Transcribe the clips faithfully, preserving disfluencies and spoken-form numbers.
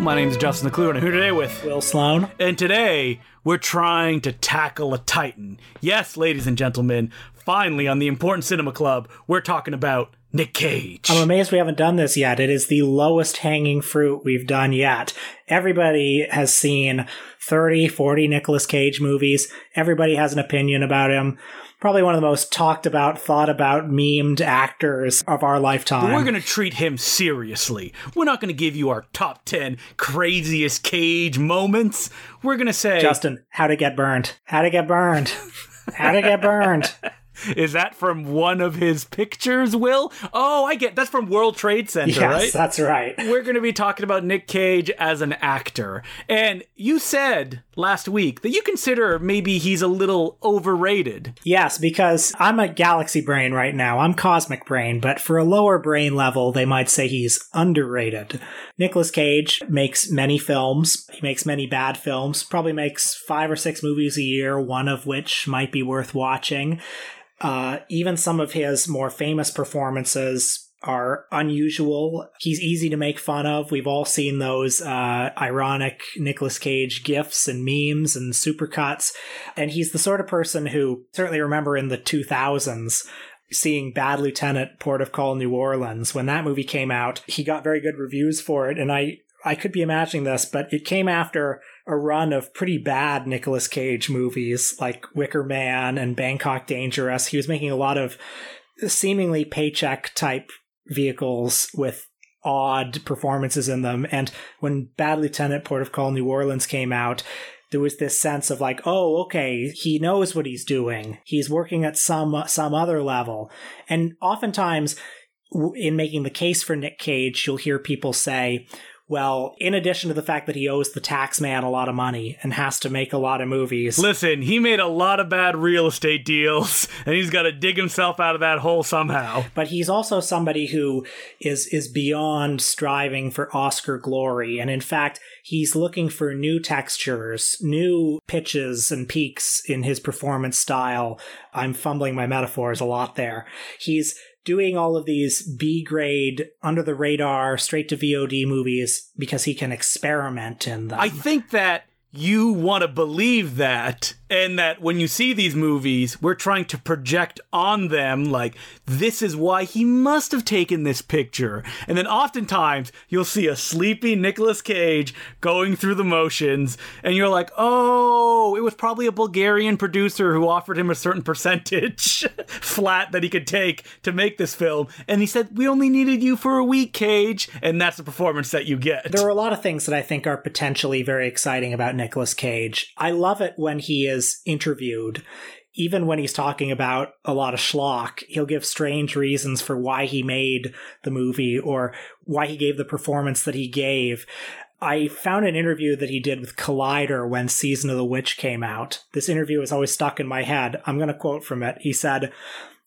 My name is Justin McClure, and I'm here today with Will Sloan. And today, we're trying to tackle a titan. Yes, ladies and gentlemen, finally on the Important Cinema Club, we're talking about Nick Cage. I'm amazed we haven't done this yet. It is the lowest hanging fruit we've done yet. Everybody has seen thirty, forty Nicolas Cage movies. Everybody has an opinion about him. Probably one of the most talked about, thought about, memed actors of our lifetime. But we're going to treat him seriously. We're not going to give you our top ten craziest Cage moments. We're going to say... Justin, how to get burned. How to get burned. How to get burned. Is that from one of his pictures, Will? Oh, I get that's from World Trade Center, yes, right? Yes, that's right. We're going to be talking about Nick Cage as an actor. And you said last week that you consider maybe he's a little overrated. Yes, because I'm a galaxy brain right now. I'm cosmic brain, but for a lower brain level, they might say he's underrated. Nicolas Cage makes many films. He makes many bad films. Probably makes five or six movies a year, one of which might be worth watching. Uh, even some of his more famous performances are unusual. He's easy to make fun of. We've all seen those uh, ironic Nicolas Cage gifs and memes and supercuts. And he's the sort of person who, certainly remember in the two thousands, seeing Bad Lieutenant, Port of Call, New Orleans. When that movie came out, he got very good reviews for it. And I, I could be imagining this, but it came after a run of pretty bad Nicolas Cage movies like Wicker Man and Bangkok Dangerous. He was making a lot of seemingly paycheck type vehicles with odd performances in them. And when Bad Lieutenant, Port of Call, New Orleans came out, there was this sense of like, oh, okay, he knows what he's doing. He's working at some, some other level. And oftentimes in making the case for Nick Cage, you'll hear people say, well, in addition to the fact that he owes the tax man a lot of money and has to make a lot of movies. Listen, he made a lot of bad real estate deals, and he's got to dig himself out of that hole somehow. But he's also somebody who is is beyond striving for Oscar glory. And in fact, he's looking for new textures, new pitches and peaks in his performance style. I'm fumbling my metaphors a lot there. He's doing all of these B-grade, under-the-radar, straight-to-V O D movies because he can experiment in them. I think that you want to believe that, and that when you see these movies, we're trying to project on them, like, this is why he must have taken this picture. And then oftentimes, you'll see a sleepy Nicolas Cage going through the motions, and you're like, oh, it was probably a Bulgarian producer who offered him a certain percentage flat that he could take to make this film. And he said, we only needed you for a week, Cage. And that's the performance that you get. There are a lot of things that I think are potentially very exciting about Nicolas Cage. I love it when he is interviewed. Even when he's talking about a lot of schlock, he'll give strange reasons for why he made the movie or why he gave the performance that he gave. I found an interview that he did with Collider when Season of the Witch came out. This interview is always stuck in my head. I'm going to quote from it. He said,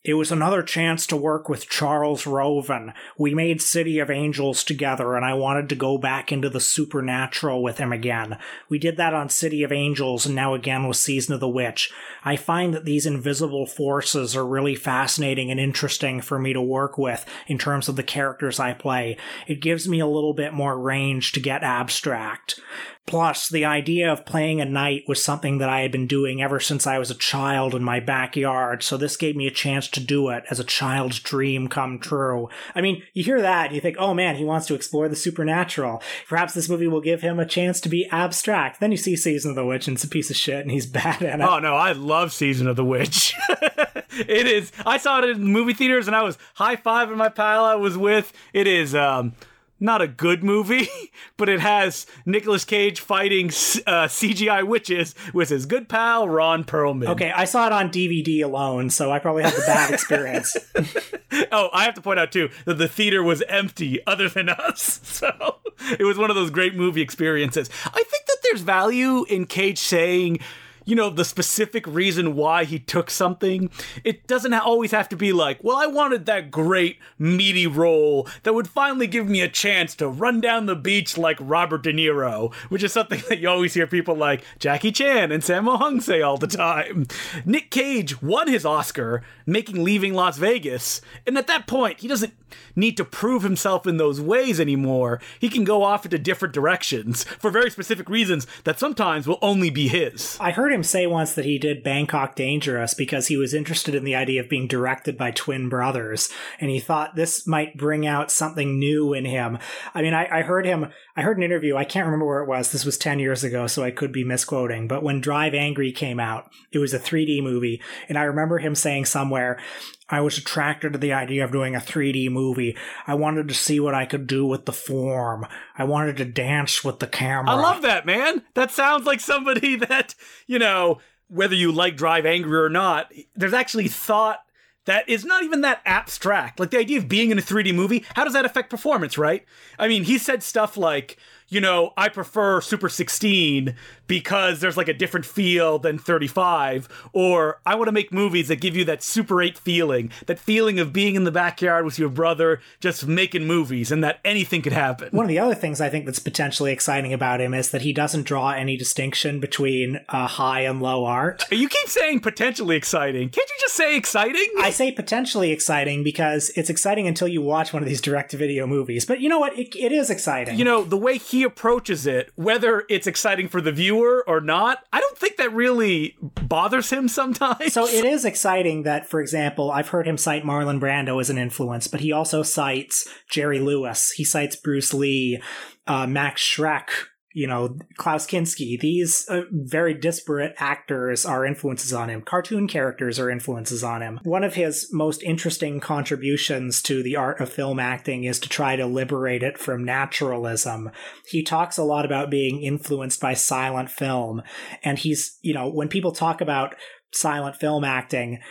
"It was another chance to work with Charles Roven. We made City of Angels together, and I wanted to go back into the supernatural with him again. We did that on City of Angels, and now again with Season of the Witch. I find that these invisible forces are really fascinating and interesting for me to work with in terms of the characters I play. It gives me a little bit more range to get abstract. Plus, the idea of playing a night was something that I had been doing ever since I was a child in my backyard, so this gave me a chance to do it as a child's dream come true." I mean, you hear that and you think, oh man, he wants to explore the supernatural. Perhaps this movie will give him a chance to be abstract. Then you see Season of the Witch and it's a piece of shit and he's bad at it. Oh no, I love Season of the Witch. It is. I saw it in movie theaters and I was high-fiving my pal I was with. It is, um... not a good movie, but it has Nicolas Cage fighting uh, C G I witches with his good pal, Ron Perlman. Okay, I saw it on D V D alone, so I probably had the bad experience. Oh, I have to point out, too, that the theater was empty other than us. So it was one of those great movie experiences. I think that there's value in Cage saying, you know, the specific reason why he took something. It doesn't always have to be like, well, I wanted that great meaty role that would finally give me a chance to run down the beach like Robert De Niro, which is something that you always hear people like Jackie Chan and Sammo Hung say all the time. Nick Cage won his Oscar, making Leaving Las Vegas, and at that point, he doesn't need to prove himself in those ways anymore. He can go off into different directions for very specific reasons that sometimes will only be his. I heard him say once that he did Bangkok Dangerous because he was interested in the idea of being directed by twin brothers, and he thought this might bring out something new in him. I mean, I, I heard him, I heard an interview, I can't remember where it was, this was ten years ago, so I could be misquoting, but when Drive Angry came out, it was a three D movie, and I remember him saying somewhere, I was attracted to the idea of doing a three D movie. I wanted to see what I could do with the form. I wanted to dance with the camera. I love that, man. That sounds like somebody that, you know, whether you like Drive Angry or not, there's actually thought that is not even that abstract. Like the idea of being in a three D movie, how does that affect performance, right? I mean, he said stuff like, you know, I prefer Super sixteen because there's like a different feel than thirty-five, or I want to make movies that give you that Super eight feeling, that feeling of being in the backyard with your brother, just making movies, and that anything could happen. One of the other things I think that's potentially exciting about him is that he doesn't draw any distinction between uh, high and low art. You keep saying potentially exciting. Can't you just say exciting? I say potentially exciting because it's exciting until you watch one of these direct-to-video movies. But you know what? It, it is exciting. You know, the way he approaches it, whether it's exciting for the viewer or not, I don't think that really bothers him sometimes. So it is exciting that, for example, I've heard him cite Marlon Brando as an influence, but he also cites Jerry Lewis. He cites Bruce Lee, uh, Max Schreck, you know, Klaus Kinski. These uh, very disparate actors are influences on him. Cartoon characters are influences on him. One of his most interesting contributions to the art of film acting is to try to liberate it from naturalism. He talks a lot about being influenced by silent film. And he's, you know, when people talk about silent film acting,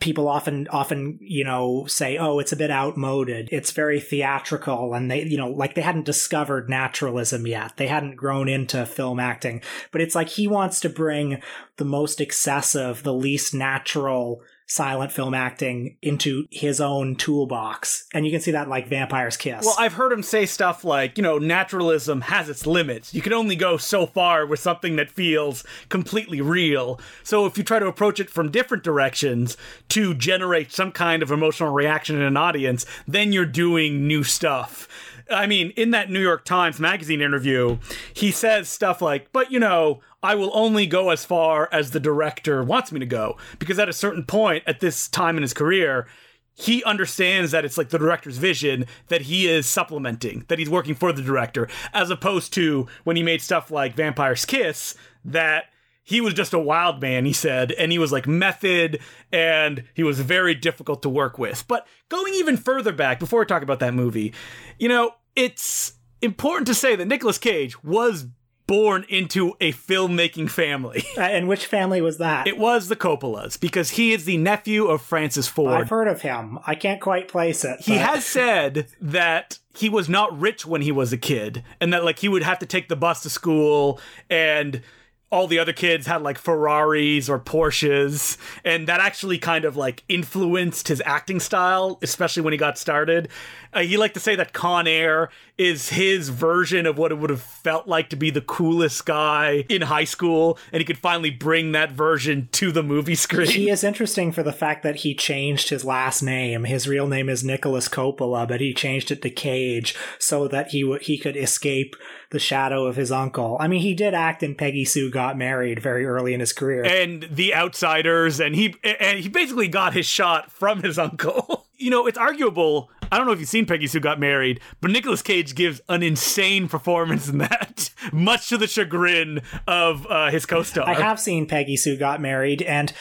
people often, often, you know, say, oh, it's a bit outmoded. It's very theatrical. And they, you know, like they hadn't discovered naturalism yet. They hadn't grown into film acting. But it's like he wants to bring the most excessive, the least natural silent film acting into his own toolbox. And you can see that like Vampire's Kiss. Well, I've heard him say stuff like, you know, naturalism has its limits. You can only go so far with something that feels completely real. So if you try to approach it from different directions to generate some kind of emotional reaction in an audience, then you're doing new stuff. I mean, in that New York Times Magazine interview, he says stuff like, but, you know, I will only go as far as the director wants me to go. Because at a certain point, at this time in his career, he understands that it's like the director's vision that he is supplementing, that he's working for the director, as opposed to when he made stuff like Vampire's Kiss, that he was just a wild man, he said, and he was like method, and he was very difficult to work with. But going even further back, before we talk about that movie, you know, it's important to say that Nicolas Cage was born into a filmmaking family. Uh, and which family was that? It was the Coppolas, because he is the nephew of Francis Ford. I've heard of him. I can't quite place it. He but. has said that he was not rich when he was a kid, and that like he would have to take the bus to school, and all the other kids had like Ferraris or Porsches, and that actually kind of like influenced his acting style, especially when he got started. Uh, he liked to say that Con Air is his version of what it would have felt like to be the coolest guy in high school, and he could finally bring that version to the movie screen. He is interesting for the fact that he changed his last name. His real name is Nicholas Coppola, but he changed it to Cage so that he w- he could escape the shadow of his uncle. I mean, he did act in Peggy Sue Got Married very early in his career. And The Outsiders, and he and he basically got his shot from his uncle. You know, it's arguable. I don't know if you've seen Peggy Sue Got Married, but Nicolas Cage gives an insane performance in that, much to the chagrin of uh, his co-star. I have seen Peggy Sue Got Married, and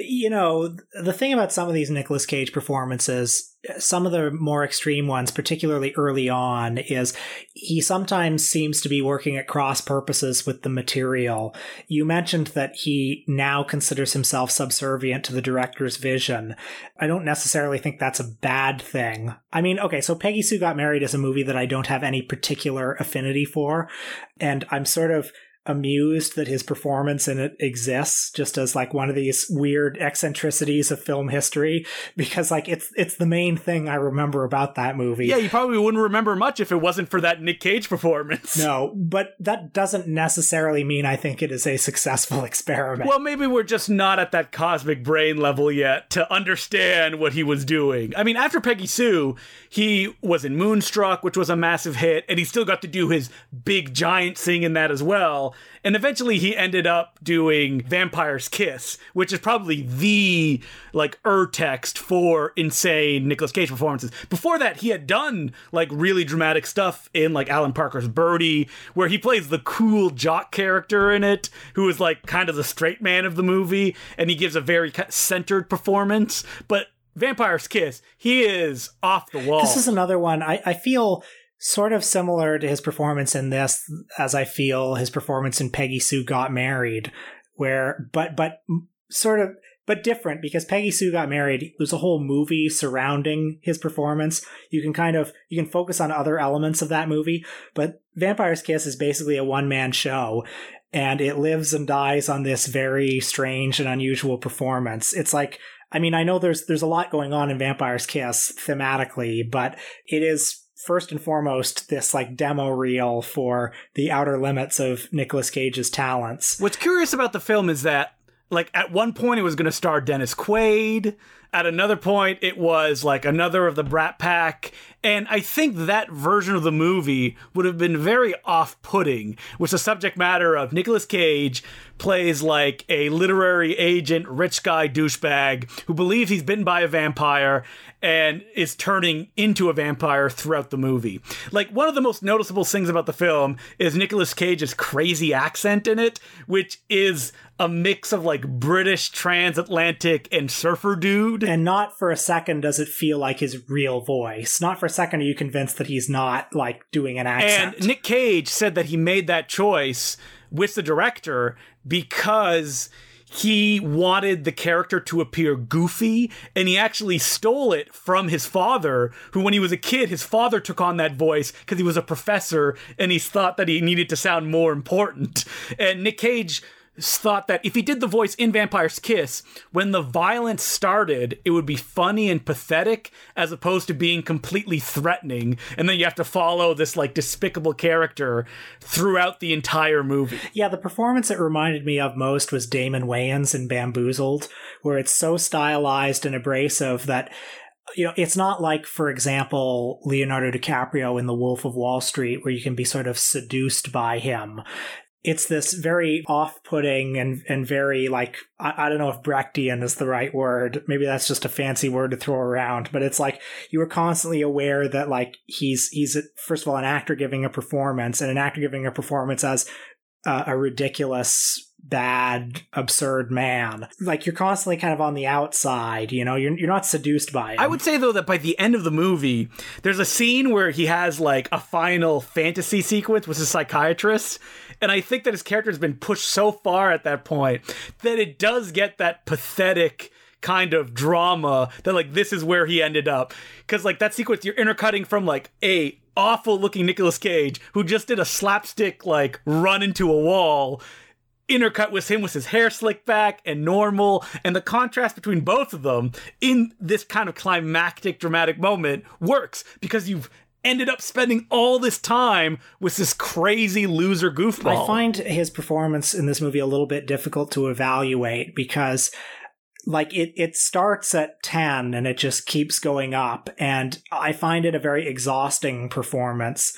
you know, the thing about some of these Nicolas Cage performances, some of the more extreme ones, particularly early on, is he sometimes seems to be working at cross purposes with the material. You mentioned that he now considers himself subservient to the director's vision. I don't necessarily think that's a bad thing. I mean, okay, so Peggy Sue Got Married is a movie that I don't have any particular affinity for, and I'm sort of amused that his performance in it exists just as like one of these weird eccentricities of film history, because like it's it's the main thing I remember about that movie. Yeah, you probably wouldn't remember much if it wasn't for that Nick Cage performance. No, but that doesn't necessarily mean I think it is a successful experiment. Well, maybe we're just not at that cosmic brain level yet to understand what he was doing. I mean, after Peggy Sue, he was in Moonstruck, which was a massive hit, and he still got to do his big giant sing in that as well. And eventually he ended up doing Vampire's Kiss, which is probably the, like, ur-text for insane Nicolas Cage performances. Before that, he had done, like, really dramatic stuff in, like, Alan Parker's Birdie, where he plays the cool jock character in it, who is, like, kind of the straight man of the movie, and he gives a very centered performance. But Vampire's Kiss, he is off the wall. This is another one I, I feel... sort of similar to his performance in this, as I feel his performance in Peggy Sue Got Married, where but but sort of but different, because Peggy Sue Got Married, there's a whole movie surrounding his performance. You can kind of you can focus on other elements of that movie, but Vampire's Kiss is basically a one-man show, and it lives and dies on this very strange and unusual performance. It's like, I mean, I know there's there's a lot going on in Vampire's Kiss thematically, but it is first and foremost this like demo reel for the outer limits of Nicolas Cage's talents. What's curious about the film is that, like, at one point it was going to star Dennis Quaid. At another point, it was like another of the Brat Pack. And I think that version of the movie would have been very off-putting, with the subject matter of Nicolas Cage plays like a literary agent, rich guy douchebag who believes he's bitten by a vampire and is turning into a vampire throughout the movie. Like, one of the most noticeable things about the film is Nicolas Cage's crazy accent in it, which is a mix of like British transatlantic and surfer dude. And not for a second does it feel like his real voice. Not for a second are you convinced that he's not like doing an accent. And Nick Cage said that he made that choice with the director because he wanted the character to appear goofy, and he actually stole it from his father, who, when he was a kid, his father took on that voice because he was a professor and he thought that he needed to sound more important. And Nick Cage thought that if he did the voice in Vampire's Kiss, when the violence started, it would be funny and pathetic as opposed to being completely threatening. And then you have to follow this like despicable character throughout the entire movie. Yeah, the performance it reminded me of most was Damon Wayans in Bamboozled, where it's so stylized and abrasive that, you know, it's not like, for example, Leonardo DiCaprio in The Wolf of Wall Street, where you can be sort of seduced by him. It's this very off-putting and, and very, like, I, I don't know if Brechtian is the right word. Maybe that's just a fancy word to throw around. But it's like you were constantly aware that, like, he's, he's first of all, an actor giving a performance, and an actor giving a performance as uh, a ridiculous, bad, absurd man. Like, you're constantly kind of on the outside, you know? You're you're not seduced by it. I would say, though, that by the end of the movie, there's a scene where he has, like, a final fantasy sequence with a psychiatrist, and I think that his character has been pushed so far at that point that it does get that pathetic kind of drama that, like, this is where he ended up. Because, like, that sequence, you're intercutting from, like, a awful-looking Nicolas Cage, who just did a slapstick, like, run into a wall, intercut with him with his hair slicked back and normal, and the contrast between both of them in this kind of climactic dramatic moment works because you've ended up spending all this time with this crazy loser goofball. I find his performance in this movie a little bit difficult to evaluate because, like, it, it starts at ten and it just keeps going up, and I find it a very exhausting performance.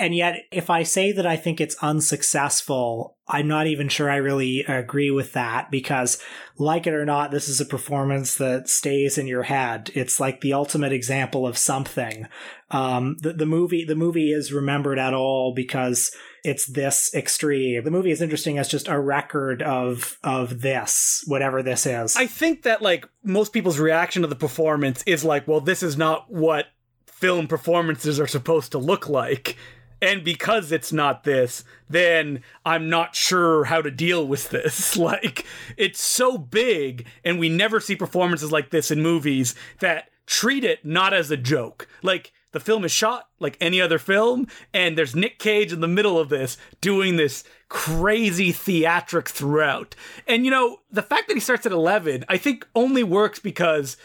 And yet, if I say that I think it's unsuccessful, I'm not even sure I really agree with that, because, like it or not, this is a performance that stays in your head. It's like the ultimate example of something. Um, the, the movie, the movie is remembered at all because it's this extreme. The movie is interesting as just a record of of this, whatever this is. I think that, like, most people's reaction to the performance is like, well, this is not what film performances are supposed to look like. And because it's not this, then I'm not sure how to deal with this. Like, it's so big, and we never see performances like this in movies, that treat it not as a joke. Like, the film is shot like any other film, and there's Nick Cage in the middle of this doing this crazy theatric throughout. And, you know, the fact that he starts at eleven, I think only works because,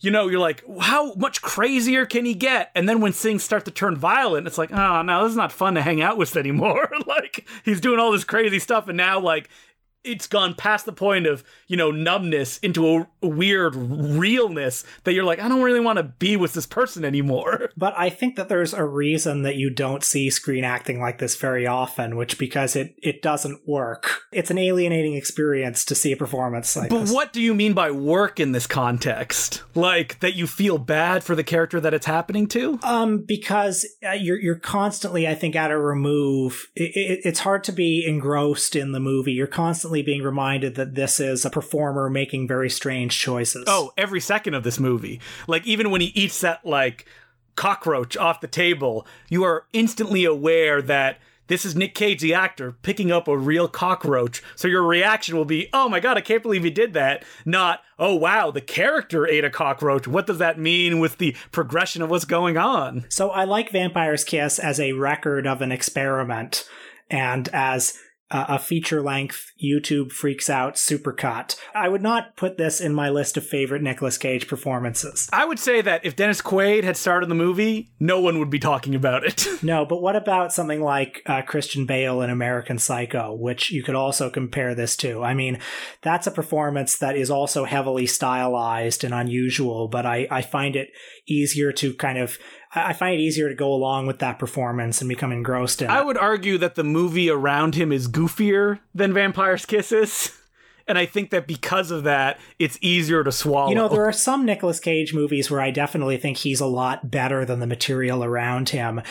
you know, you're like, how much crazier can he get? And then when things start to turn violent, it's like, oh, no, this is not fun to hang out with anymore. Like, he's doing all this crazy stuff, and now, like, it's gone past the point of, you know, numbness into a weird realness that you're like, I don't really want to be with this person anymore. But I think that there's a reason that you don't see screen acting like this very often, which because it, it doesn't work. It's an alienating experience to see a performance like but this. But what do you mean by work in this context? Like, that you feel bad for the character that it's happening to? Um, because uh, you're you're constantly, I think, at a remove. It, it, it's hard to be engrossed in the movie. You're constantly being reminded that this is a performer making very strange choices. Oh, every second of this movie. Like, even when he eats that, like, cockroach off the table, you are instantly aware that this is Nick Cage, the actor, picking up a real cockroach. So your reaction will be, oh my God, I can't believe he did that. Not, oh wow, the character ate a cockroach. What does that mean with the progression of what's going on? So I like Vampire's Kiss as a record of an experiment and as Uh, a feature-length YouTube freaks out supercut. I would not put this in my list of favorite Nicolas Cage performances. I would say that if Dennis Quaid had starred in the movie, no one would be talking about it. No, but what about something like uh, Christian Bale in American Psycho, which you could also compare this to? I mean, that's a performance that is also heavily stylized and unusual, but I, I find it easier to kind of I find it easier to go along with that performance and become engrossed in it. I would argue that the movie around him is goofier than Vampire's Kiss is. And I think that because of that, it's easier to swallow. You know, there are some Nicolas Cage movies where I definitely think he's a lot better than the material around him.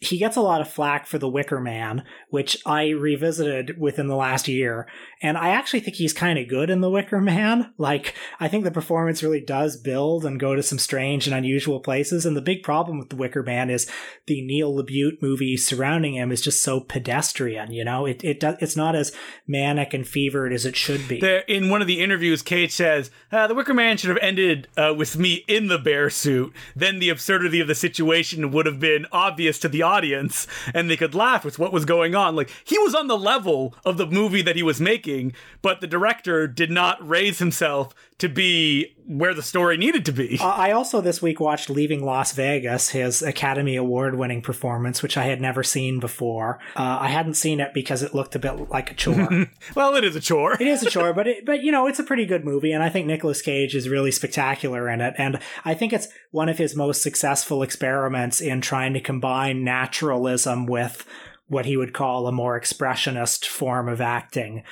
He gets a lot of flack for The Wicker Man, which I revisited within the last year. And I actually think he's kind of good in The Wicker Man. Like, I think the performance really does build and go to some strange and unusual places. And the big problem with The Wicker Man is the Neil LaBute movie surrounding him is just so pedestrian, you know? It it does, it's not as manic and fevered as it should be. There, in one of the interviews, Cage says, uh, The Wicker Man should have ended uh, with me in the bear suit. Then the absurdity of the situation would have been obvious to the audience. audience and they could laugh with what was going on. Like, he was on the level of the movie that he was making, but the director did not raise himself to be where the story needed to be. I also this week watched Leaving Las Vegas, his Academy Award winning performance, which I had never seen before. Uh, I hadn't seen it because it looked a bit like a chore. Well, it is a chore. It is a chore, but, it, but you know, it's a pretty good movie, and I think Nicolas Cage is really spectacular in it, and I think it's one of his most successful experiments in trying to combine naturalism with what he would call a more expressionist form of acting.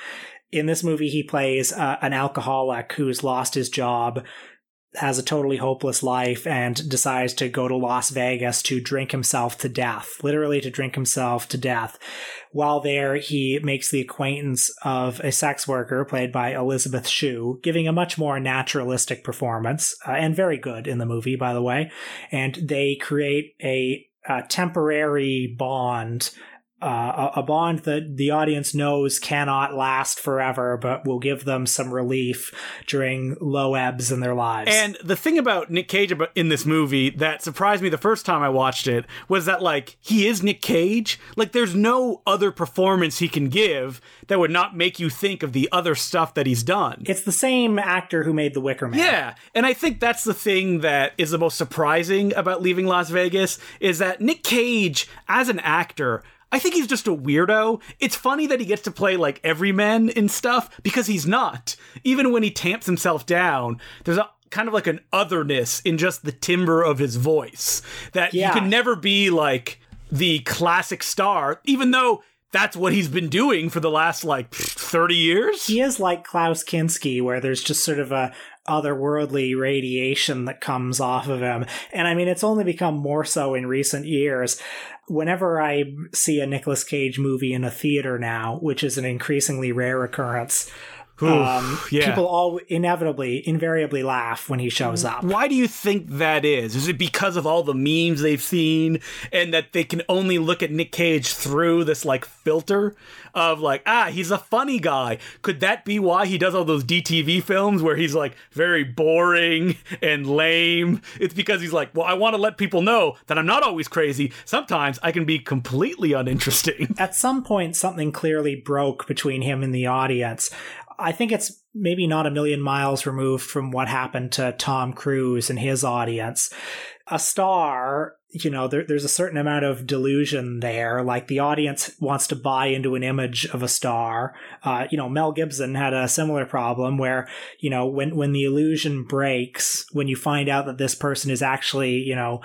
In this movie, he plays uh, an alcoholic who's lost his job, has a totally hopeless life, and decides to go to Las Vegas to drink himself to death, literally to drink himself to death. While there, he makes the acquaintance of a sex worker played by Elizabeth Shue, giving a much more naturalistic performance, uh, and very good in the movie, by the way. And they create a, a temporary bond. Uh, a bond that the audience knows cannot last forever, but will give them some relief during low ebbs in their lives. And the thing about Nick Cage in this movie that surprised me the first time I watched it was that, like, he is Nick Cage. Like, there's no other performance he can give that would not make you think of the other stuff that he's done. It's the same actor who made The Wicker Man. Yeah, and I think that's the thing that is the most surprising about Leaving Las Vegas, is that Nick Cage, as an actor, I think he's just a weirdo. It's funny that he gets to play, like, everyman and stuff, because he's not. Even when he tamps himself down, there's a kind of like an otherness in just the timbre of his voice. That yeah. He can never be, like, the classic star, even though that's what he's been doing for the last, like, thirty years. He is like Klaus Kinski, where there's just sort of a otherworldly radiation that comes off of him. And I mean, it's only become more so in recent years. Whenever I see a Nicolas Cage movie in a theater now, which is an increasingly rare occurrence, Oof, um, yeah. People all inevitably, invariably laugh when he shows up. Why do you think that is? Is it because of all the memes they've seen and that they can only look at Nick Cage through this like filter of like, ah, he's a funny guy. Could that be why he does all those D T V films where he's like very boring and lame? It's because he's like, well, I want to let people know that I'm not always crazy. Sometimes I can be completely uninteresting. At some point, something clearly broke between him and the audience. I think it's maybe not a million miles removed from what happened to Tom Cruise and his audience. A star, you know, there, there's a certain amount of delusion there. Like the audience wants to buy into an image of a star. Uh, you know, Mel Gibson had a similar problem where, you know, when, when the illusion breaks, when you find out that this person is actually, you know,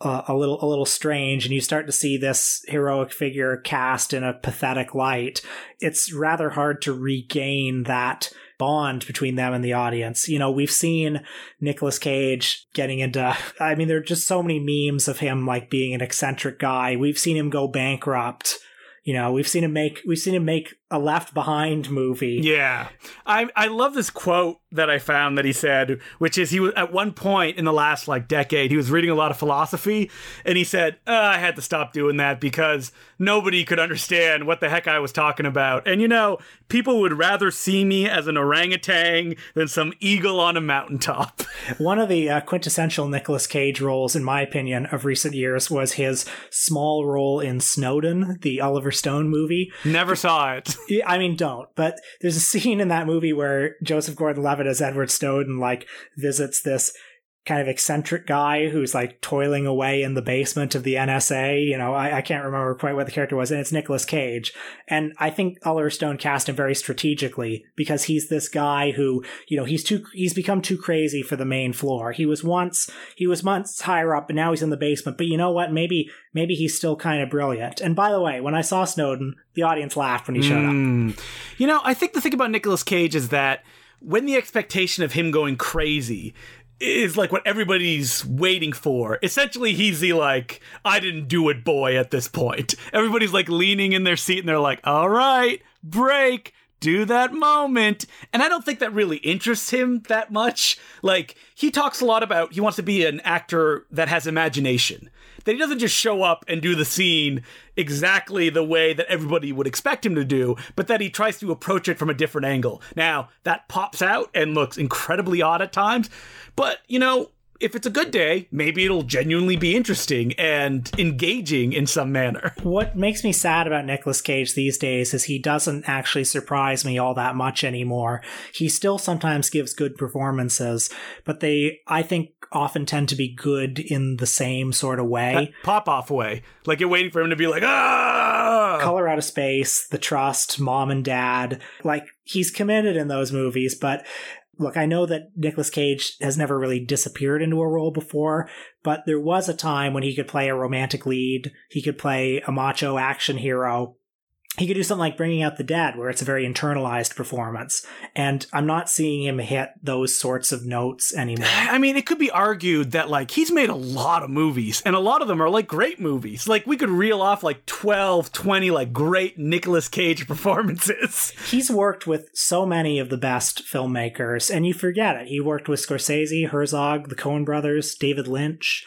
Uh, a little a little strange, and you start to see this heroic figure cast in a pathetic light, it's rather hard to regain that bond between them and the audience. You know, we've seen Nicolas Cage getting into, I mean, there are just so many memes of him like being an eccentric guy. We've seen him go bankrupt. You know, we've seen him make we've seen him make a Left Behind movie. Yeah, I I love this quote that I found that he said, which is he was at one point in the last like decade, he was reading a lot of philosophy, and he said, oh, I had to stop doing that because nobody could understand what the heck I was talking about. And, you know, people would rather see me as an orangutan than some eagle on a mountaintop. One of the uh, quintessential Nicolas Cage roles, in my opinion, of recent years was his small role in Snowden, the Oliver Stone movie. Never saw it. I mean, don't. But there's a scene in that movie where Joseph Gordon-Levitt as Edward Snowden like visits this kind of eccentric guy who's like toiling away in the basement of the N S A. You know, I, I can't remember quite what the character was, and it's Nicolas Cage. And I think Oliver Stone cast him very strategically because he's this guy who, you know, he's too he's become too crazy for the main floor. He was once he was once higher up, but now he's in the basement. But you know what? Maybe maybe he's still kind of brilliant. And by the way, when I saw Snowden, the audience laughed when he showed mm. up. You know, I think the thing about Nicolas Cage is that when the expectation of him going crazy is like what everybody's waiting for. Essentially, he's the like, I didn't do it, boy, at this point. Everybody's like leaning in their seat and they're like, all right, break, do that moment. And I don't think that really interests him that much. Like, he talks a lot about he wants to be an actor that has imagination. That he doesn't just show up and do the scene exactly the way that everybody would expect him to do, but that he tries to approach it from a different angle. Now, that pops out and looks incredibly odd at times, but, you know, if it's a good day, maybe it'll genuinely be interesting and engaging in some manner. What makes me sad about Nicolas Cage these days is he doesn't actually surprise me all that much anymore. He still sometimes gives good performances, but they, I think, often tend to be good in the same sort of way. Pop-off way. Like, you're waiting for him to be like, ah! Color Out of Space, The Trust, Mom and Dad. Like, he's committed in those movies, but look, I know that Nicolas Cage has never really disappeared into a role before, but there was a time when he could play a romantic lead, he could play a macho action hero, he could do something like Bringing Out the Dead, where it's a very internalized performance. And I'm not seeing him hit those sorts of notes anymore. I mean, it could be argued that, like, he's made a lot of movies, and a lot of them are, like, great movies. Like, we could reel off, like, twelve, twenty, like, great Nicolas Cage performances. He's worked with so many of the best filmmakers, and you forget it. He worked with Scorsese, Herzog, the Coen Brothers, David Lynch,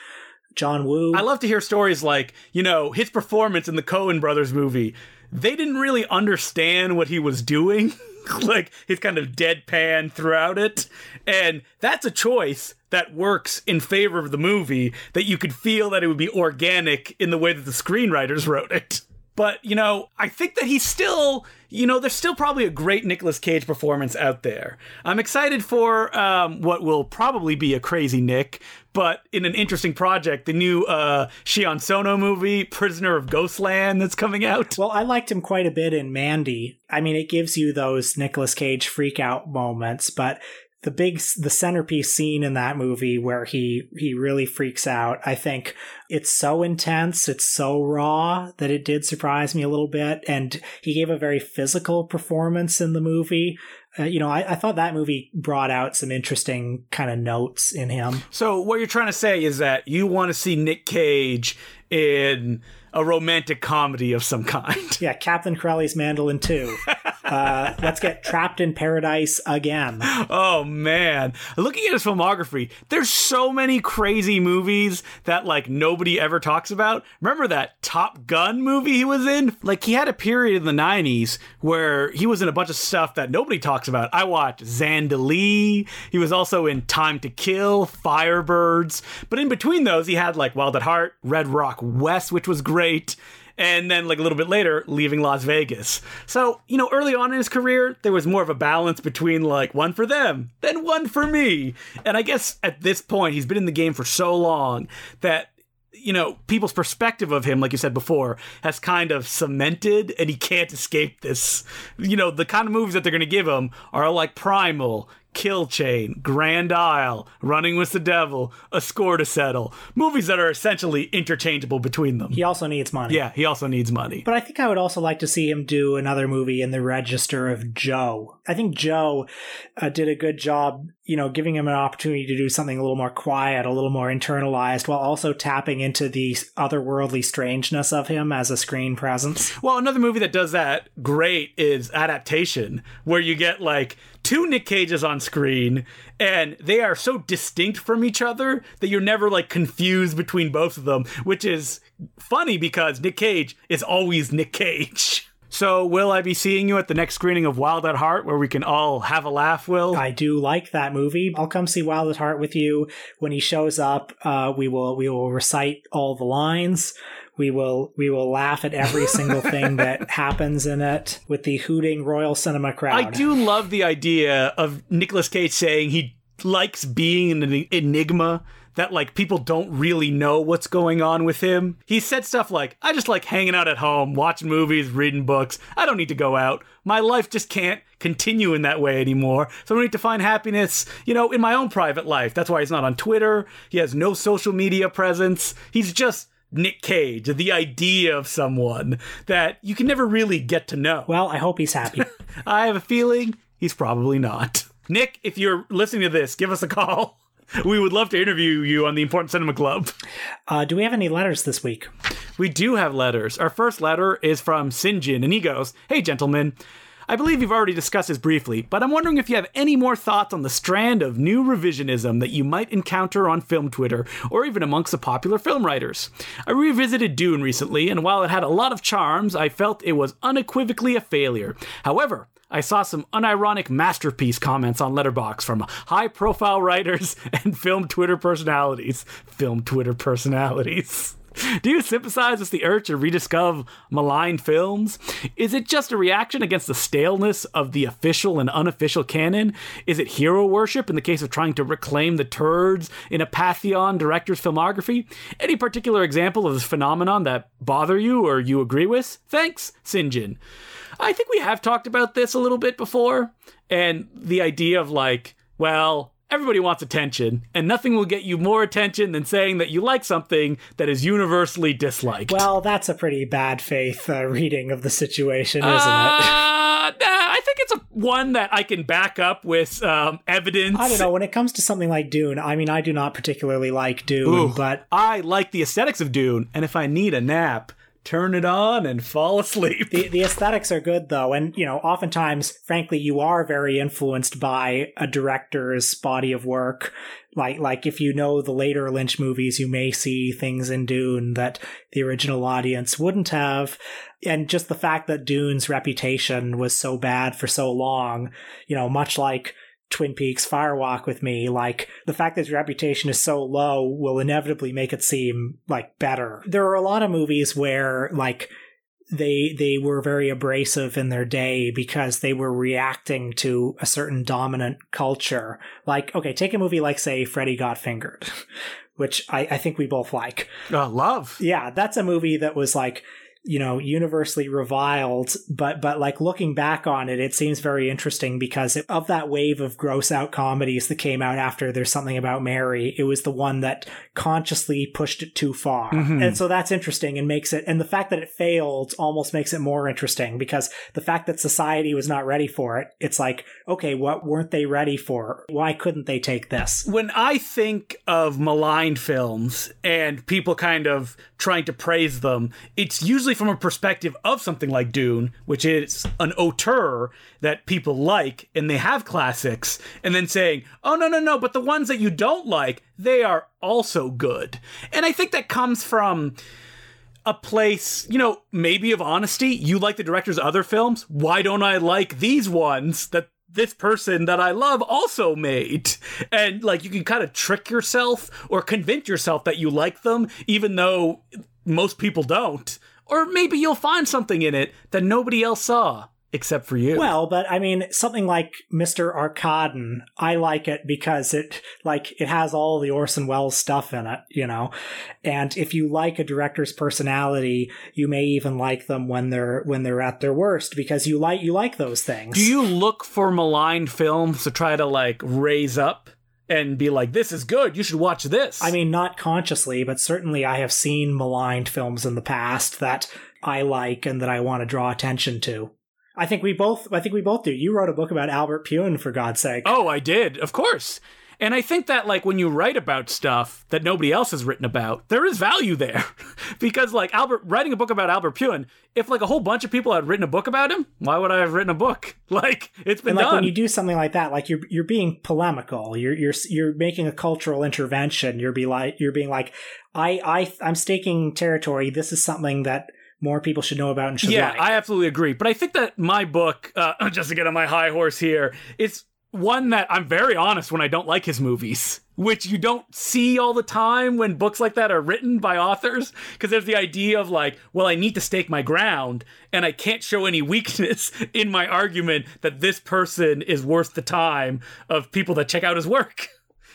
John Woo. I love to hear stories like, you know, his performance in the Coen Brothers movie. They didn't really understand what he was doing, like his kind of deadpan throughout it. And that's a choice that works in favor of the movie, that you could feel that it would be organic in the way that the screenwriters wrote it. But, you know, I think that he's still, you know, there's still probably a great Nicolas Cage performance out there. I'm excited for um, what will probably be a crazy Nick, but in an interesting project, the new uh, Shion Sono movie, Prisoner of Ghostland, that's coming out. Well, I liked him quite a bit in Mandy. I mean, it gives you those Nicolas Cage freak-out moments, but the big, the centerpiece scene in that movie where he, he really freaks out, I think it's so intense, it's so raw that it did surprise me a little bit. And he gave a very physical performance in the movie. Uh, you know, I, I thought that movie brought out some interesting kind of notes in him. So what you're trying to say is that you want to see Nick Cage in a romantic comedy of some kind. Yeah, Captain Corelli's Mandolin two. Uh, let's get Trapped in Paradise again. Oh, man. Looking at his filmography, there's so many crazy movies that, like, nobody ever talks about. Remember that Top Gun movie he was in? Like, he had a period in the nineties where he was in a bunch of stuff that nobody talks about. I watched Zandali. He was also in Time to Kill, Firebirds. But in between those, he had, like, Wild at Heart, Red Rock West, which was great. And then, like, a little bit later, Leaving Las Vegas. So, you know, early on in his career, there was more of a balance between, like, one for them, then one for me. And I guess at this point, he's been in the game for so long that, you know, people's perspective of him, like you said before, has kind of cemented, and he can't escape this. You know, the kind of movies that they're going to give him are like Primal, Kill Chain, Grand Isle, Running with the Devil, A Score to Settle. Movies that are essentially interchangeable between them. He also needs money. Yeah, he also needs money. But I think I would also like to see him do another movie in the register of Joe. I think Joe uh, did a good job, you know, giving him an opportunity to do something a little more quiet, a little more internalized, while also tapping into the otherworldly strangeness of him as a screen presence. Well, another movie that does that great is Adaptation, where you get, like, two Nick Cages on screen, and they are so distinct from each other that you're never, like, confused between both of them, which is funny because Nick Cage is always Nick Cage. So will I be seeing you at the next screening of Wild at Heart where we can all have a laugh, Will? I do like that movie. I'll come see Wild at Heart with you. When he shows up, uh, we will we will recite all the lines. We will we will laugh at every single thing that happens in it with the hooting Royal Cinema crowd. I do love the idea of Nicolas Cage saying he likes being an enigma, that, like, people don't really know what's going on with him. He said stuff like, I just like hanging out at home, watching movies, reading books. I don't need to go out. My life just can't continue in that way anymore. So I need to find happiness, you know, in my own private life. That's why he's not on Twitter. He has no social media presence. He's just Nick Cage, the idea of someone that you can never really get to know. Well, I hope he's happy. I have a feeling he's probably not. Nick, if you're listening to this, give us a call. We would love to interview you on the Important Cinema Club. Uh, do we have any letters this week? We do have letters. Our first letter is from Sinjin, and he goes, Hey, gentlemen. I believe you've already discussed this briefly, but I'm wondering if you have any more thoughts on the strand of new revisionism that you might encounter on Film Twitter, or even amongst the popular film writers. I revisited Dune recently, and while it had a lot of charms, I felt it was unequivocally a failure. However, I saw some unironic masterpiece comments on Letterboxd from high-profile writers and film Twitter personalities. Film Twitter personalities. Do you sympathize with the urge to rediscover maligned films? Is it just a reaction against the staleness of the official and unofficial canon? Is it hero worship in the case of trying to reclaim the turds in a Pantheon director's filmography? Any particular example of this phenomenon that bother you or you agree with? Thanks, Sinjin. I think we have talked about this a little bit before, and the idea of, like, well, everybody wants attention, and nothing will get you more attention than saying that you like something that is universally disliked. Well, that's a pretty bad faith uh, reading of the situation, isn't uh, it? I think it's a one that I can back up with um, evidence. I don't know. When it comes to something like Dune, I mean, I do not particularly like Dune, Ooh, but... I like the aesthetics of Dune, and if I need a nap... turn it on and fall asleep. The, the aesthetics are good, though. And, you know, oftentimes, frankly, you are very influenced by a director's body of work. Like, like if you know the later Lynch movies, you may see things in Dune that the original audience wouldn't have. And just the fact that Dune's reputation was so bad for so long, you know, much like Twin Peaks Fire Walk with Me, like, the fact that its reputation is so low will inevitably make it seem, like, better. There are a lot of movies where, like, they they were very abrasive in their day because they were reacting to a certain dominant culture. Like, okay, take a movie like, say, Freddy Got Fingered, which I, I think we both like. Uh, love. Yeah, that's a movie that was, like, you know, universally reviled, but but like looking back on it, it seems very interesting because it, of that wave of gross out comedies that came out after There's Something About Mary, it was the one that consciously pushed it too far. Mm-hmm. And so that's interesting and makes it, and the fact that it failed almost makes it more interesting because the fact that society was not ready for it, it's like, okay, what weren't they ready for? Why couldn't they take this? When I think of maligned films and people kind of trying to praise them, it's usually especially from a perspective of something like Dune, which is an auteur that people like and they have classics, and then saying, oh, no, no, no, but the ones that you don't like, they are also good. And I think that comes from a place, you know, maybe of honesty. You like the director's other films. Why don't I like these ones that this person that I love also made? And like, you can kind of trick yourself or convince yourself that you like them, even though most people don't. Or maybe you'll find something in it that nobody else saw except for you. Well, but I mean, something like Mister Arkadin, I like it because it, like, it has all the Orson Welles stuff in it, you know? And if you like a director's personality, you may even like them when they're, when they're at their worst, because you like, you like those things. Do you look for maligned films to try to, like, raise up and be like, this is good, you should watch this? I mean, not consciously, but certainly I have seen maligned films in the past that I like and that I want to draw attention to. I think we both I think we both do. You wrote a book about Albert Pughin, for God's sake. Oh, I did. Of course. And I think that, like, when you write about stuff that nobody else has written about, there is value there. Because, like, Albert, writing a book about Albert Pughin, if, like, a whole bunch of people had written a book about him, why would I have written a book? Like, it's been and, like, done. When you do something like that, like, you're you're being polemical. You're you're you're making a cultural intervention. You're be like you're being like, I I I'm staking territory. This is something that more people should know about and should yeah, like. Yeah, I absolutely agree. But I think that my book, uh, just to get on my high horse here, it's one that I'm very honest when I don't like his movies, which you don't see all the time when books like that are written by authors, because there's the idea of, like, well, I need to stake my ground and I can't show any weakness in my argument that this person is worth the time of people that check out his work.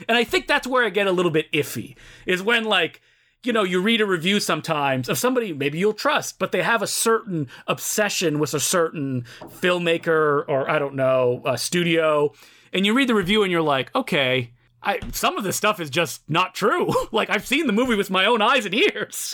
And I think that's where I get a little bit iffy, is when, like, you know, you read a review sometimes of somebody maybe you'll trust, but they have a certain obsession with a certain filmmaker or, I don't know, a studio. And you read the review and you're like, okay, I, some of this stuff is just not true. Like, I've seen the movie with my own eyes and ears.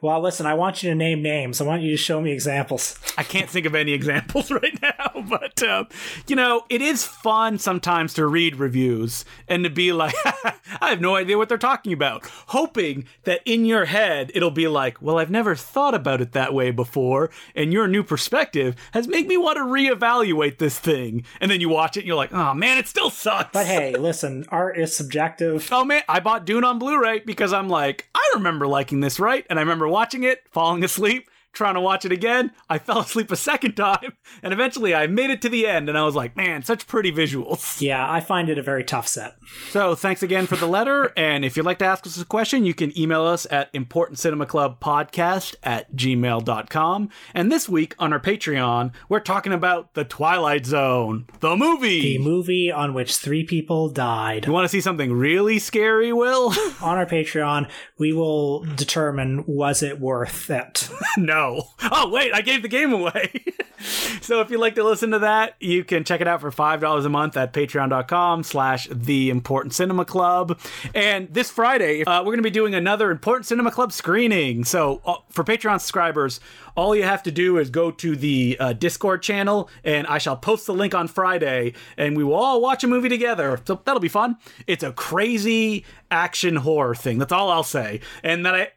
Well, listen, I want you to name names. I want you to show me examples. I can't think of any examples right now, but, uh, you know, it is fun sometimes to read reviews and to be like, I have no idea what they're talking about, hoping that in your head it'll be like, well, I've never thought about it that way before, and your new perspective has made me want to reevaluate this thing. And then you watch it and you're like, oh, man, it still sucks. But hey, listen, art is subjective. Oh, man, I bought Dune on Blu-ray because I'm like, I remember liking this, right? And I remember watching it, falling asleep, trying to watch it again. I fell asleep a second time, and eventually I made it to the end, and I was like, man, such pretty visuals. Yeah, I find it a very tough set. So thanks again for the letter, and if you'd like to ask us a question, you can email us at important cinema club podcast at gmail dot com. And this week on our Patreon, we're talking about The Twilight Zone, the movie. The movie on which three people died. You want to see something really scary, Will? On our Patreon, we will determine, was it worth it? No. Oh, wait, I gave the game away. So if you'd like to listen to that, you can check it out for five dollars a month at patreon.com slash the Important Cinema Club. And this Friday, uh, we're going to be doing another Important Cinema Club screening. So uh, for Patreon subscribers, all you have to do is go to the uh, Discord channel, and I shall post the link on Friday, and we will all watch a movie together. So that'll be fun. It's a crazy action horror thing. That's all I'll say. And that I...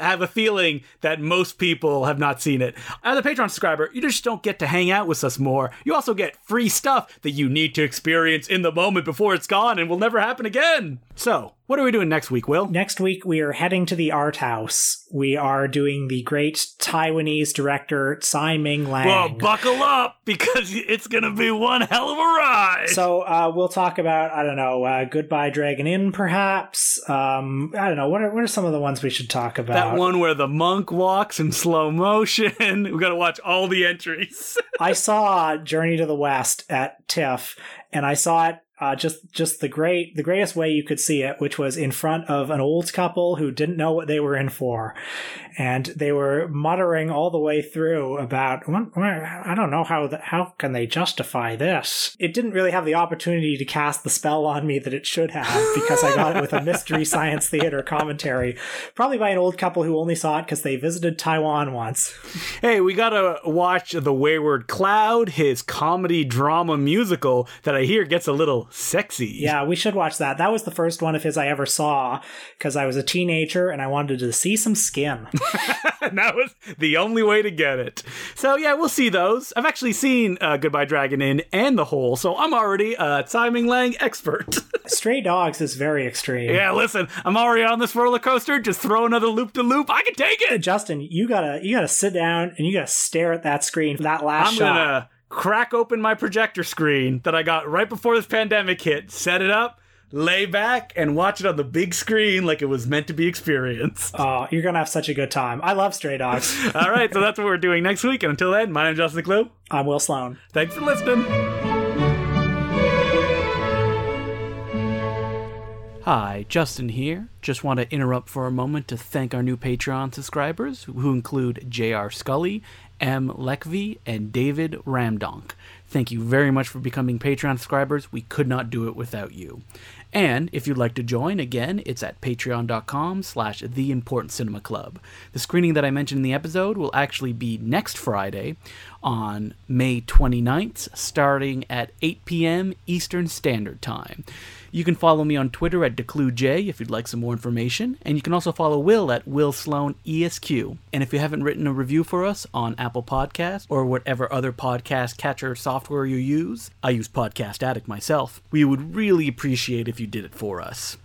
I have a feeling that most people have not seen it. As a Patreon subscriber, you just don't get to hang out with us more. You also get free stuff that you need to experience in the moment before it's gone and will never happen again. So, what are we doing next week, Will? Next week, we are heading to the art house. We are doing the great Taiwanese director Tsai Ming-liang. Well, buckle up, because it's going to be one hell of a ride. So uh, we'll talk about, I don't know, uh, Goodbye Dragon Inn, perhaps. Um, I don't know. What are, what are some of the ones we should talk about? That one where the monk walks in slow motion. We've got to watch all the entries. I saw Journey to the West at TIFF, and I saw it Uh, just just the great the greatest way you could see it, which was in front of an old couple who didn't know what they were in for. And they were muttering all the way through about, I don't know, how the, how can they justify this? It didn't really have the opportunity to cast the spell on me that it should have, because I got it with a Mystery Science Theater commentary, probably by an old couple who only saw it because they visited Taiwan once. Hey, we gotta watch The Wayward Cloud, his comedy drama musical that I hear gets a little sexy. Yeah, we should watch that. That was the first one of his I ever saw because I was a teenager and I wanted to see some skin. And that was the only way to get it. So yeah, we'll see those. I've actually seen uh, Goodbye Dragon Inn and The Hole, so I'm already a Tsai Ming-liang expert. Stray Dogs is very extreme. Yeah, listen, I'm already on this roller coaster. Just throw another loop-de-loop. I can take it. Justin, you gotta you gotta sit down and you gotta stare at that screen for that last I'm shot. I'm gonna crack open my projector screen that I got right before this pandemic hit, set it up, lay back, and watch it on the big screen like it was meant to be experienced. Oh, you're gonna have such a good time. I love Stray Dogs. All right, so that's what we're doing next week. And until then, my name's Justin McClure. I'm Will Sloan. Thanks for listening. Hi, Justin here. Just want to interrupt for a moment to thank our new Patreon subscribers, who include J R Scully, M. Lekvi, and David Ramdonk. Thank you very much for becoming Patreon subscribers. We could not do it without you. And if you'd like to join, again, it's at patreon.com slash the Important Cinema Club. The screening that I mentioned in the episode will actually be next Friday on May twenty-ninth, starting at eight p.m. Eastern Standard Time. You can follow me on Twitter at DeclueJ if you'd like some more information. And you can also follow Will at Will Sloan E S Q. And if you haven't written a review for us on Apple Podcasts or whatever other podcast catcher software you use, I use Podcast Addict myself, we would really appreciate if you did it for us.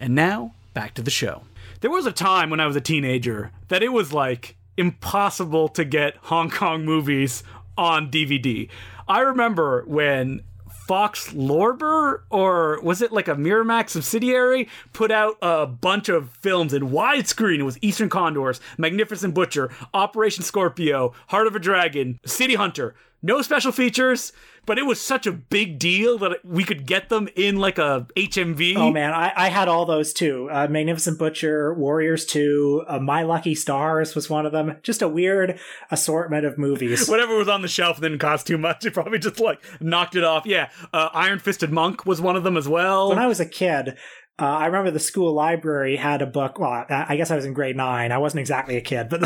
And now, back to the show. There was a time when I was a teenager that it was like impossible to get Hong Kong movies on D V D. I remember when Fox Lorber, or was it like a Miramax subsidiary, put out a bunch of films in widescreen. It was Eastern Condors, Magnificent Butcher, Operation Scorpio, Heart of a Dragon, City Hunter. No special features, but it was such a big deal that we could get them in like a H M V. Oh man, I, I had all those too. Uh, Magnificent Butcher, Warriors two, uh, My Lucky Stars was one of them. Just a weird assortment of movies. Whatever was on the shelf didn't cost too much. It probably just like knocked it off. Yeah, uh, Iron Fisted Monk was one of them as well. When I was a kid, Uh, I remember the school library had a book. Well, I guess I was in grade nine. I wasn't exactly a kid, but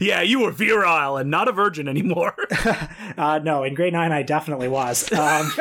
yeah, you were virile and not a virgin anymore. uh, no, in grade nine, I definitely was. Um,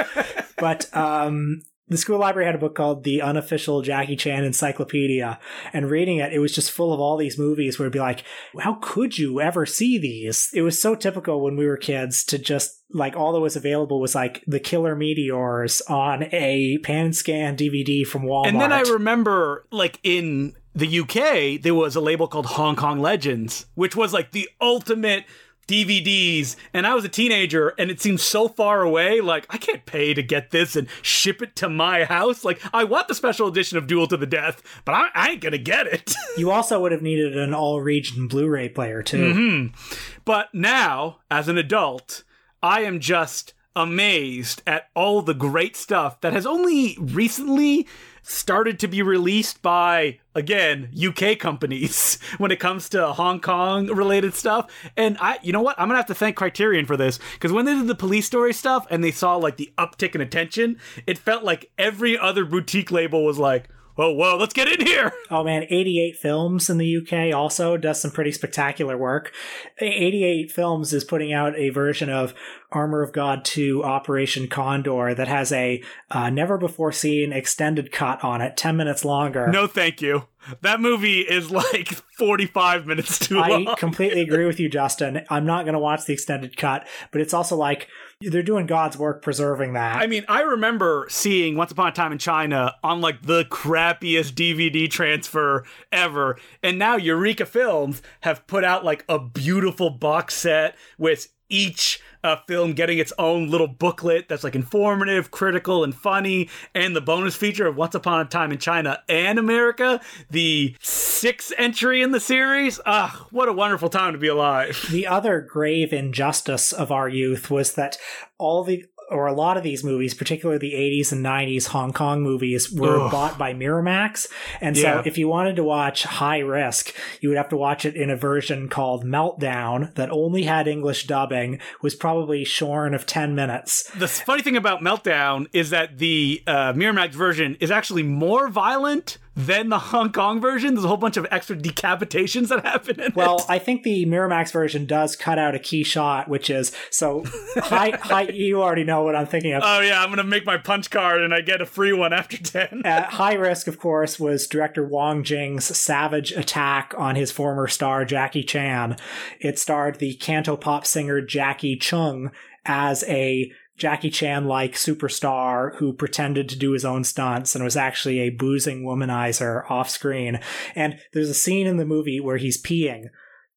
but um, the school library had a book called The Unofficial Jackie Chan Encyclopedia, and reading it, it was just full of all these movies where it'd be like, how could you ever see these? It was so typical when we were kids to just, like, all that was available was like The Killer Meteors on a pan scan D V D from Walmart. And then I remember, like, in the U K, there was a label called Hong Kong Legends, which was like the ultimate D V Ds. And I was a teenager and it seemed so far away. Like, I can't pay to get this and ship it to my house. Like, I want the special edition of Duel to the Death, but I, I ain't gonna get it. You also would have needed an all-region Blu-ray player too. Mm-hmm. But now, as an adult, I am just amazed at all the great stuff that has only recently started to be released by, again, U K companies when it comes to Hong Kong related stuff. And I, you know what? I'm going to have to thank Criterion for this, because when they did the Police Story stuff and they saw like the uptick in attention, it felt like every other boutique label was like, oh, whoa, let's get in here. Oh, man. eighty-eight Films in the U K also does some pretty spectacular work. eighty-eight Films is putting out a version of Armor of God two Operation Condor that has a uh, never-before-seen extended cut on it, ten minutes longer. No, thank you. That movie is like forty-five minutes too long. I completely agree with you, Justin. I'm not going to watch the extended cut, but it's also like, they're doing God's work preserving that. I mean, I remember seeing Once Upon a Time in China on like the crappiest D V D transfer ever. And now Eureka Films have put out like a beautiful box set with each uh, film getting its own little booklet that's like informative, critical, and funny. And the bonus feature of Once Upon a Time in China and America, the sixth entry in the series. Ah, what a wonderful time to be alive. The other grave injustice of our youth was that all the, or a lot of these movies, particularly the eighties and nineties Hong Kong movies, were Ugh. bought by Miramax. And so yeah. if you wanted to watch High Risk, you would have to watch it in a version called Meltdown that only had English dubbing, was probably shorn of ten minutes. The funny thing about Meltdown is that the uh, Miramax version is actually more violent Then the Hong Kong version, there's a whole bunch of extra decapitations that happen in well, it. I think the Miramax version does cut out a key shot, which is, so, hi, hi, you already know what I'm thinking of. Oh yeah, I'm going to make my punch card and I get a free one after ten. At High Risk, of course, was director Wong Jing's savage attack on his former star, Jackie Chan. It starred the cantopop singer Jackie Chung as a Jackie Chan-like superstar who pretended to do his own stunts and was actually a boozing womanizer off-screen. And there's a scene in the movie where he's peeing,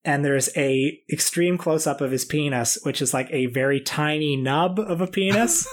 and there's a extreme close-up of his penis, which is like a very tiny nub of a penis.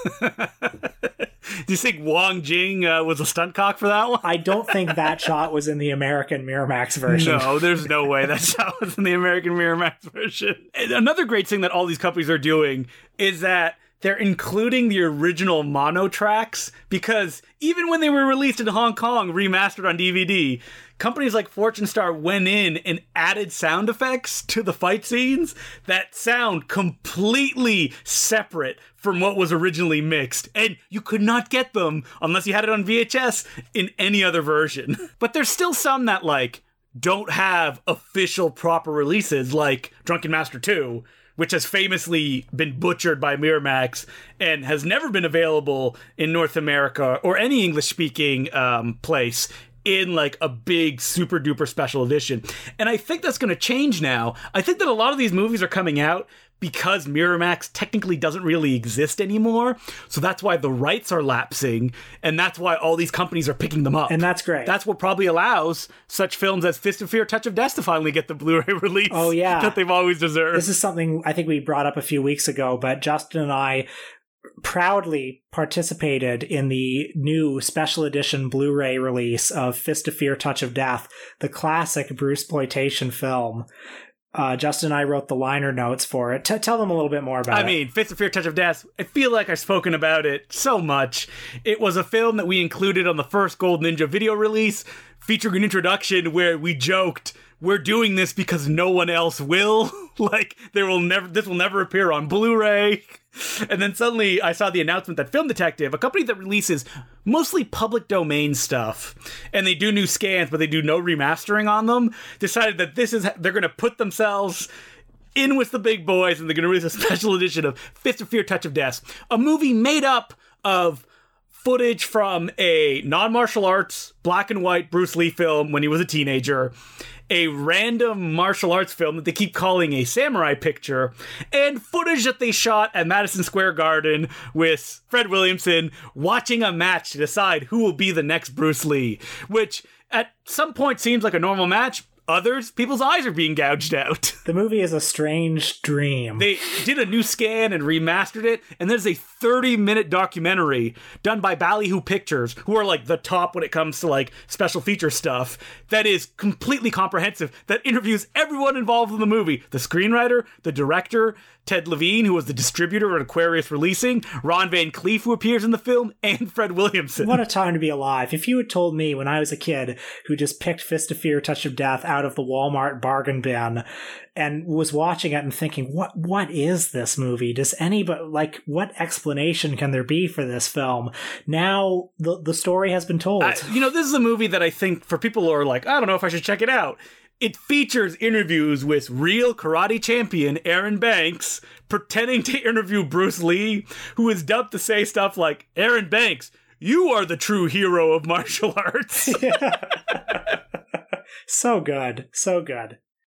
Do you think Wong Jing uh, was a stunt cock for that one? I don't think that shot was in the American Miramax version. No, there's no way that shot was in the American Miramax version. And another great thing that all these companies are doing is that they're including the original mono tracks, because even when they were released in Hong Kong, remastered on D V D, companies like Fortune Star went in and added sound effects to the fight scenes that sound completely separate from what was originally mixed. And you could not get them, unless you had it on V H S, in any other version. But there's still some that, like, don't have official proper releases, like Drunken Master two, which has famously been butchered by Miramax and has never been available in North America or any English-speaking um, place in like a big super-duper special edition. And I think that's going to change now. I think that a lot of these movies are coming out because Miramax technically doesn't really exist anymore. So that's why the rights are lapsing, and that's why all these companies are picking them up. And that's great. That's what probably allows such films as Fist of Fear, Touch of Death to finally get the Blu-ray release oh, yeah. that they've always deserved. This is something I think we brought up a few weeks ago, but Justin and I proudly participated in the new special edition Blu-ray release of Fist of Fear, Touch of Death, the classic Bruceploitation film. Uh, Justin and I wrote the liner notes for it. T- tell them a little bit more about I it. I mean, Fist of Fear, Touch of Death, I feel like I've spoken about it so much. It was a film that we included on the first Gold Ninja video release, featuring an introduction where we joked, we're doing this because no one else will. Like, there will never, this will never appear on Blu-ray. And then suddenly I saw the announcement that Film Detective, a company that releases mostly public domain stuff, and they do new scans, but they do no remastering on them, decided that this is, they're going to put themselves in with the big boys, and they're going to release a special edition of Fist of Fear, Touch of Death, a movie made up of footage from a non-martial arts, black and white Bruce Lee film when he was a teenager, a random martial arts film that they keep calling a samurai picture, and footage that they shot at Madison Square Garden with Fred Williamson watching a match to decide who will be the next Bruce Lee, which at some point seems like a normal match. Others, people's eyes are being gouged out. The movie is a strange dream. They did a new scan and remastered it, and there's a thirty-minute documentary done by Ballyhoo Pictures, who are like the top when it comes to like special feature stuff, that is completely comprehensive, that interviews everyone involved in the movie. The screenwriter, the director, Ted Levine, who was the distributor at Aquarius Releasing, Ron Van Cleef, who appears in the film, and Fred Williamson. What a time to be alive. If you had told me when I was a kid who just picked Fist of Fear, Touch of Death out of the Walmart bargain bin and was watching it and thinking, what what is this movie? Does anybody, like, what explanation can there be for this film? Now the, the story has been told. I, you know, this is a movie that I think for people who are like, I don't know if I should check it out. It features interviews with real karate champion Aaron Banks pretending to interview Bruce Lee, who is dubbed to say stuff like, Aaron Banks, you are the true hero of martial arts. Yeah. So good. So good.